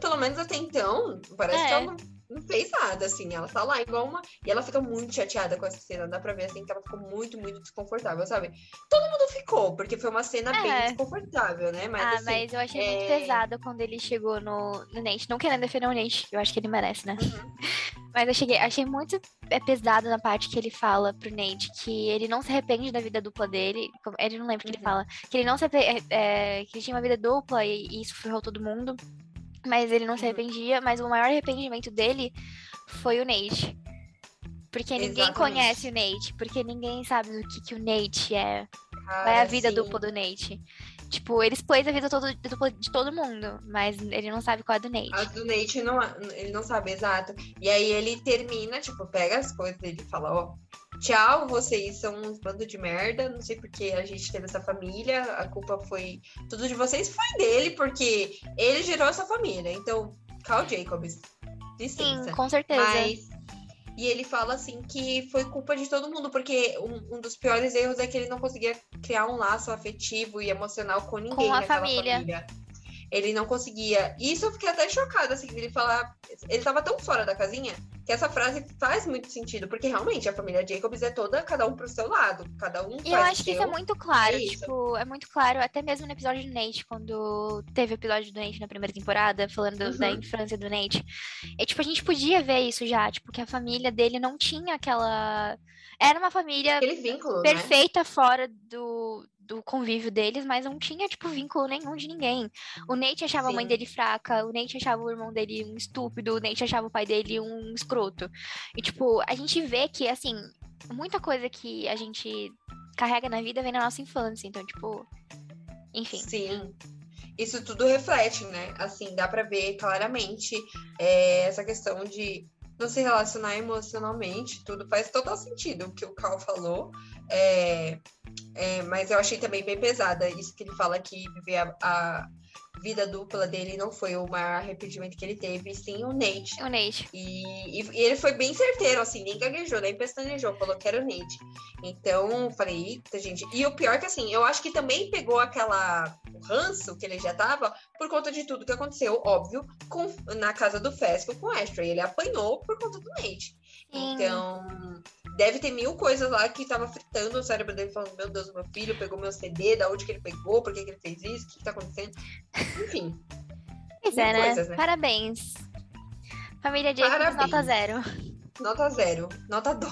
pelo menos até então, parece é. que ela não... não fez nada, assim, ela tá lá igual uma... E ela fica muito chateada com essa cena, dá pra ver, assim, que ela ficou muito, muito desconfortável, sabe? Todo mundo ficou, porque foi uma cena é. bem desconfortável, né? Mas, ah, assim, mas eu achei é... muito pesado quando ele chegou no, no Nate, não querendo defender o Nate, eu acho que ele merece, né? Uhum. Mas eu cheguei, achei muito pesado na parte que ele fala pro Nate que ele não se arrepende da vida dupla dele, ele não lembra o que uhum. ele fala, que ele não se arrepende, é, que ele tinha uma vida dupla e, e isso ferrou todo mundo. Mas ele não se arrependia, mas o maior arrependimento dele foi o Nate. Porque ninguém Exatamente. conhece o Nate, porque ninguém sabe o que, que o Nate é. Qual é a vida sim. dupla do Nate. Tipo, ele expôs a vida todo, dupla de todo mundo, mas ele não sabe qual é a do Nate. A do Nate, não, ele não sabe, exato. E aí ele termina, tipo, pega as coisas dele e fala, ó... Tchau, vocês são uns bando de merda. Não sei porque a gente teve essa família. A culpa foi tudo de vocês. Foi dele, porque ele gerou essa família. Então, Carl Jacobs, licença. Sim, com certeza. Mas, e ele fala assim que foi culpa de todo mundo, porque um, um dos piores erros é que ele não conseguia criar um laço afetivo e emocional com ninguém com a naquela família. família. Ele não conseguia. E isso eu fiquei até chocada, assim, ele falar... Ele tava tão fora da casinha que essa frase faz muito sentido. Porque, realmente, a família Jacobs é toda, cada um pro seu lado. Cada um faz o seu. E eu acho que isso é muito claro. É tipo, é muito claro, até mesmo no episódio do Nate, quando teve o episódio do Nate na primeira temporada, falando uhum. da infância do Nate. E, tipo, a gente podia ver isso já, tipo, que a família dele não tinha aquela... Era uma família vínculo, perfeita, né? Fora do... do convívio deles, mas não tinha, tipo, vínculo nenhum de ninguém. O Nate achava Sim. a mãe dele fraca, o Nate achava o irmão dele um estúpido, o Nate achava o pai dele um escroto. E, tipo, a gente vê que, assim, muita coisa que a gente carrega na vida vem na nossa infância, então, tipo, enfim. Sim. Isso tudo reflete, né? Assim, dá pra ver claramente é, essa questão de não se relacionar emocionalmente, tudo faz total sentido o que o Cal falou. É... É, mas eu achei também bem pesada isso que ele fala, que viver a, a vida dupla dele não foi o maior arrependimento que ele teve, sim o Nate. O Nate. E, e, e ele foi bem certeiro, assim, nem gaguejou, nem pestanejou, falou que era o Nate. Então, falei, eita, gente. E o pior que, assim, eu acho que também pegou aquela o ranço que ele já tava por conta de tudo que aconteceu, óbvio, com, na casa do Fezco com o Ashton. Ele apanhou por conta do Nate. Sim. Então... Deve ter mil coisas lá que tava fritando o cérebro dele, falando, meu Deus, meu filho pegou meu C D, da onde que ele pegou, por que que ele fez isso, o que que tá acontecendo? Enfim. Pois é, né? Coisas, né? Parabéns. Família Jacobs, nota zero. Nota zero. Nota dó.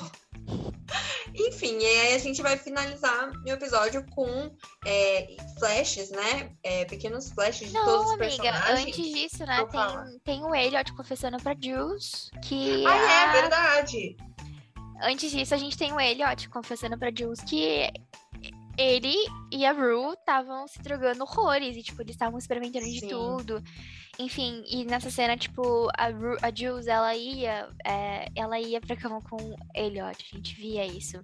Enfim, e aí a gente vai finalizar o episódio com é, flashes, né? É, pequenos flashes Não, de todos os amiga, personagens. Antes disso, né? Tem, tem o Elliot confessando pra Jules que... Ah, a... é verdade! Antes disso, a gente tem o Elliot confessando pra Jules que ele e a Rue estavam se drogando horrores. E, tipo, eles estavam experimentando Sim. de tudo. Enfim, e nessa cena, tipo, a, Rue, a Jules, ela ia, é, ela ia pra cama com o Elliot. A gente via isso.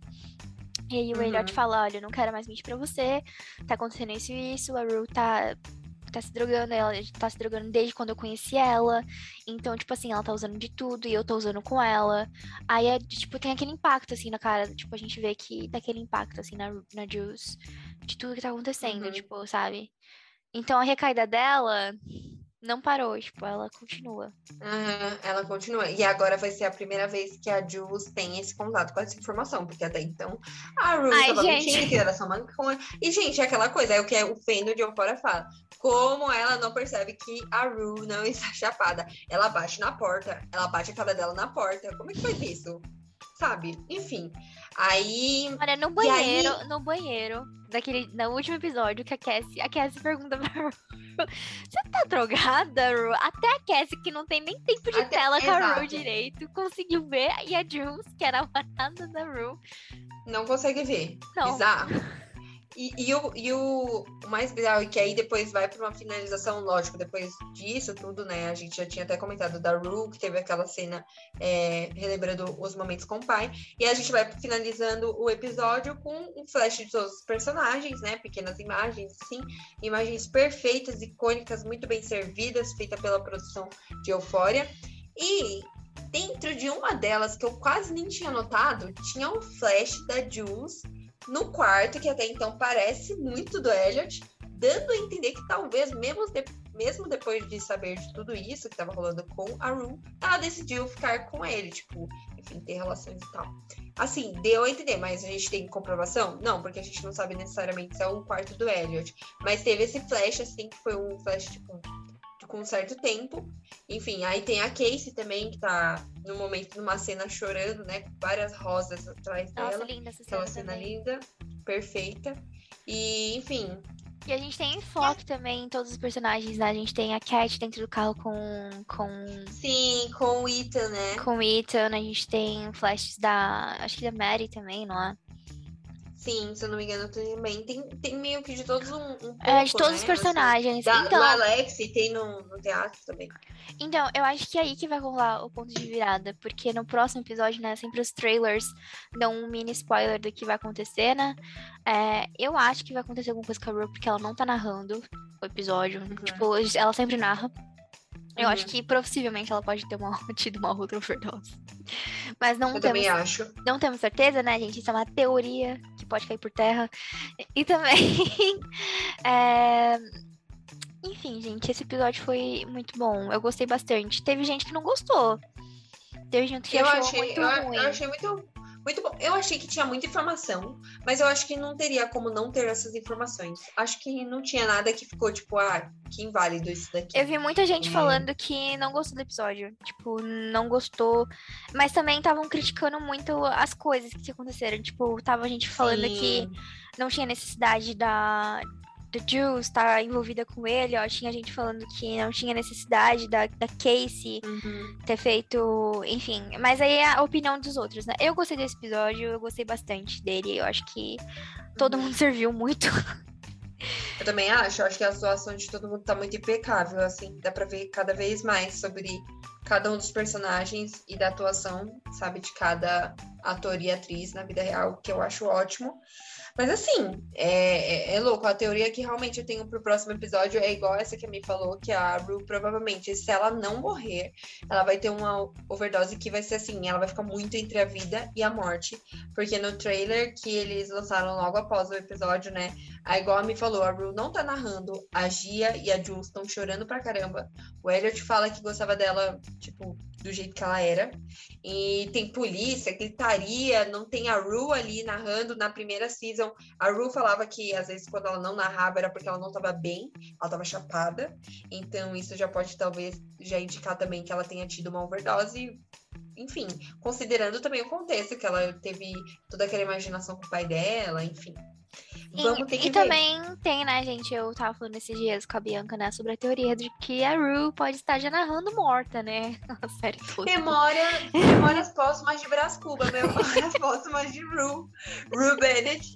E aí o uhum. Elliot fala, olha, eu não quero mais mentir pra você. Tá acontecendo isso e isso. A Rue tá... tá se drogando, ela tá se drogando desde quando eu conheci ela, então, tipo assim, ela tá usando de tudo e eu tô usando com ela. Aí, é, tipo, tem aquele impacto, assim, na cara, tipo, a gente vê que dá aquele impacto, assim, na, na Jules, de tudo que tá acontecendo, uhum. tipo, sabe? Então, a recaída dela não parou, tipo, ela continua. Uhum, ela continua. E agora vai ser a primeira vez que a Jules tem esse contato com essa informação, porque até então a Rue tava mentindo que era só maconha. E, gente, é aquela coisa, é o que o Fendo de Euphoria fala. Como ela não percebe que a Rue não está chapada? Ela bate na porta, ela bate a cara dela na porta. Como é que faz isso? sabe? Enfim. Aí. Olha, no banheiro, aí... no banheiro, daquele, no último episódio, que a Cassie, a Cassie pergunta pra Rue: você tá drogada, Rue? Até a Cassie, que não tem nem tempo de Até... tela com a Rue direito, conseguiu ver, e a Jules, que era a parada da Rue, não consegue ver. Não. Bizarro. E, e, o, e o, o mais bizarro é que aí depois vai para uma finalização, lógico, depois disso tudo, né? A gente já tinha até comentado da Rue, que teve aquela cena é, relembrando os momentos com o pai. E a gente vai finalizando o episódio com um flash de todos os personagens, né? Pequenas imagens, sim. Imagens perfeitas, icônicas, muito bem servidas, feita pela produção de Euphoria. E dentro de uma delas, que eu quase nem tinha notado, tinha um flash da Jules no quarto, que até então parece muito do Elliot, dando a entender que talvez, mesmo, de, mesmo depois de saber de tudo isso que estava rolando com a Rue, ela decidiu ficar com ele, tipo, enfim, ter relações e tal. Assim, deu a entender, mas a gente tem comprovação? Não, porque a gente não sabe necessariamente se é o quarto do Elliot. Mas teve esse flash, assim, que foi um flash, tipo, com um certo tempo. Enfim, aí tem a Casey também, que tá no momento, numa cena chorando, né? Com várias rosas atrás Nossa, dela. Linda essa cena, é uma cena linda, perfeita. E, enfim. E a gente tem enfoque é. também em todos os personagens, né? A gente tem a Cat dentro do carro com... com... Sim, com o Ita, né? Com o Ita, né? A gente tem flashes da... acho que da Maddy também, não é? Sim, se eu não me engano, também tem, tem meio que de todos um, um pouco, é, de todos, né? Os personagens. Assim, da, então, do Alexi, tem no, no teatro também. Então, eu acho que é aí que vai rolar o ponto de virada, porque no próximo episódio, né, sempre os trailers dão um mini spoiler do que vai acontecer, né? É, eu acho que vai acontecer alguma coisa com a Rue, porque ela não tá narrando o episódio. Uhum. Tipo, ela sempre narra. Eu uhum. acho que, possivelmente, ela pode ter uma, tido uma outra overdose. Mas não Eu temos... também acho. Não temos certeza, né, gente? Isso é uma teoria que pode cair por terra. E também... é... Enfim, gente, esse episódio foi muito bom. Eu gostei bastante. Teve gente que não gostou. Teve gente que eu achou achei, muito eu, ruim. Eu achei muito... Muito bom. Eu achei que tinha muita informação, mas eu acho que não teria como não ter essas informações. Acho que não tinha nada que ficou, tipo, ah, que inválido isso daqui. Eu vi muita gente hum. falando que não gostou do episódio. Tipo, não gostou. Mas também estavam criticando muito as coisas que aconteceram. Tipo, tava gente falando Sim. que não tinha necessidade da... do Jules estar envolvida com ele, ó, tinha gente falando que não tinha necessidade da, da Casey uhum. ter feito, enfim, mas aí é a opinião dos outros, né? Eu gostei desse episódio, eu gostei bastante dele, eu acho que todo uhum. mundo serviu muito. Eu também acho, eu acho que a atuação de todo mundo tá muito impecável, assim, dá pra ver cada vez mais sobre cada um dos personagens e da atuação, sabe, de cada ator e atriz na vida real, que eu acho ótimo. Mas assim, é, é, é louco, a teoria que realmente eu tenho pro próximo episódio é igual essa que a Mi falou, que a Rue provavelmente, se ela não morrer, ela vai ter uma overdose que vai ser assim, ela vai ficar muito entre a vida e a morte, porque no trailer que eles lançaram logo após o episódio, né, a igual a Mi falou, a Rue não tá narrando, a Gia e a Jules estão chorando pra caramba, o Elliot fala que gostava dela, tipo, do jeito que ela era, e tem polícia, gritaria, não tem a Rue ali narrando. Na primeira season, a Rue falava que às vezes quando ela não narrava era porque ela não estava bem, ela estava chapada, então isso já pode talvez já indicar também que ela tenha tido uma overdose. Enfim, considerando também o contexto, que ela teve toda aquela imaginação com o pai dela, enfim. Vamos e ter que e ver. Também tem, né, gente, eu tava falando esses dias com a Bianca, né, sobre a teoria de que a Rue pode estar já narrando morta, né, a série toda. Memória, memórias póstumas de Brás Cuba, memórias póstumas de Rue, Rue Bennett,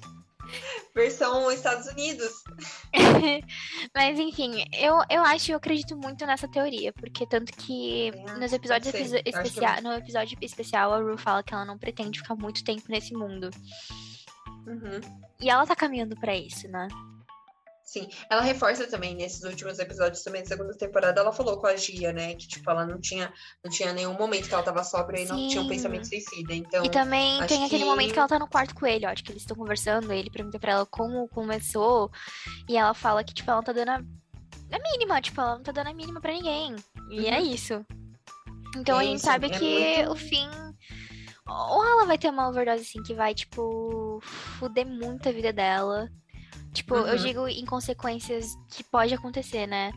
versão Estados Unidos. Mas, enfim, eu, eu acho, eu acredito muito nessa teoria, porque tanto que é, nos episódios especiais, que... no episódio especial a Rue fala que ela não pretende ficar muito tempo nesse mundo. Uhum. E ela tá caminhando pra isso, né? Sim, ela reforça também nesses últimos episódios também da segunda temporada, ela falou com a Gia, né, que tipo, ela não tinha, não tinha nenhum momento que ela tava sóbria e Sim. não tinha um pensamento suicida, então... E também tem aquele que... momento que ela tá no quarto com ele, ó, que eles estão conversando, ele pergunta pra ela como começou, e ela fala que tipo, ela não tá dando a, a mínima, tipo, ela não tá dando a mínima pra ninguém, e uhum. é isso. Então é, a gente sim, sabe é que muito... o fim... Ou ela vai ter uma overdose, assim, que vai, tipo, fuder muito a vida dela. Tipo, uhum. eu digo em consequências que pode acontecer, né?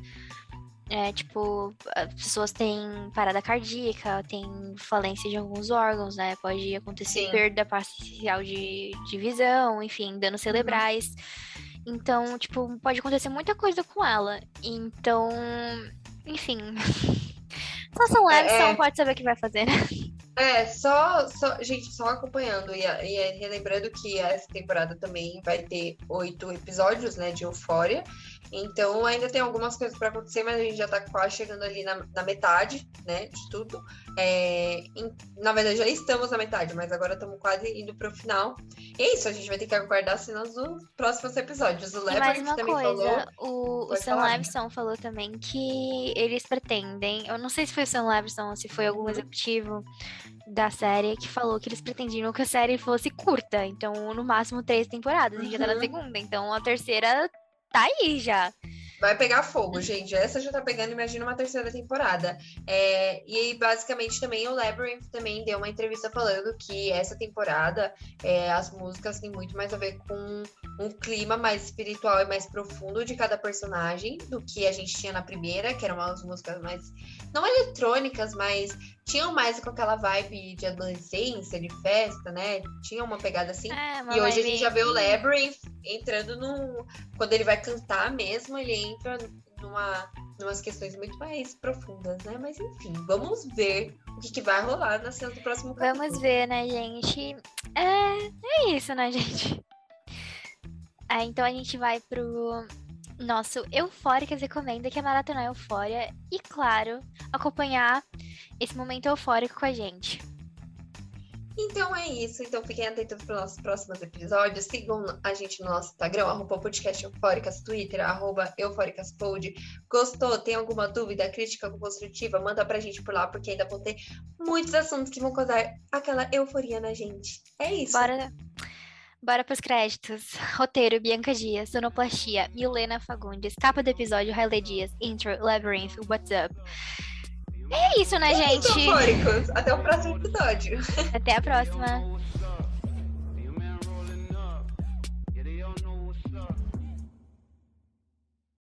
É, tipo, as pessoas têm parada cardíaca, têm falência de alguns órgãos, né? Pode acontecer Sim. perda parcial de, de visão, enfim, danos cerebrais. Uhum. Então, tipo, pode acontecer muita coisa com ela. Então, enfim. Só são leves, é, só não pode saber o que vai fazer, né? É, só, só gente, só acompanhando e, e relembrando que essa temporada também vai ter oito episódios, né, de Euphoria. Então ainda tem algumas coisas para acontecer, mas a gente já tá quase chegando ali na, na metade, né, de tudo. É, em, na verdade já estamos na metade, mas agora estamos quase indo pro final. E é isso, a gente vai ter que aguardar as cenas dos próximos episódios. O Labrinth também coisa, falou. O, o Sam Levinson falou também que eles pretendem, eu não sei se foi o Sam Levinson ou se foi algum executivo da série que falou que eles pretendiam que a série fosse curta, então no máximo três temporadas, a gente uhum. já tá na segunda, então a terceira tá aí já. Vai pegar fogo, gente. Essa já tá pegando, imagina uma terceira temporada. É, e basicamente também o Labrinth também deu uma entrevista falando que essa temporada é, as músicas têm muito mais a ver com um clima mais espiritual e mais profundo de cada personagem do que a gente tinha na primeira, que eram umas músicas mais, não eletrônicas, mas tinham mais com aquela vibe de adolescência, de festa, né? Tinha uma pegada assim. É, e hoje a gente já vê o Labrinth entrando num... Quando ele vai cantar mesmo, ele entra numa, numas questões muito mais profundas, né? Mas enfim, vamos ver o que, que vai rolar na cena do próximo capítulo. Vamos ver, né, gente? É, é isso, né, gente? Ah, então a gente vai pro... Nosso Eufóricas recomenda, que é maratonar Euphoria e, claro, acompanhar esse momento eufórico com a gente. Então é isso. Então fiquem atentos para os nossos próximos episódios. Sigam a gente no nosso Instagram, arroba podcast Eufóricas, Twitter, arroba euphoricaspod. Gostou? Tem alguma dúvida, crítica construtiva? Manda pra gente por lá, porque ainda vão ter muitos assuntos que vão causar aquela euforia na gente. É isso. Bora... Bora pros créditos. Roteiro, Bianca Dias. Sonoplastia, Milena Fagundes. Capa do episódio, Riley Dias. Intro, Labrinth, What's Up. É isso, né, gente? Eufóricos. Até o próximo episódio. Até a próxima.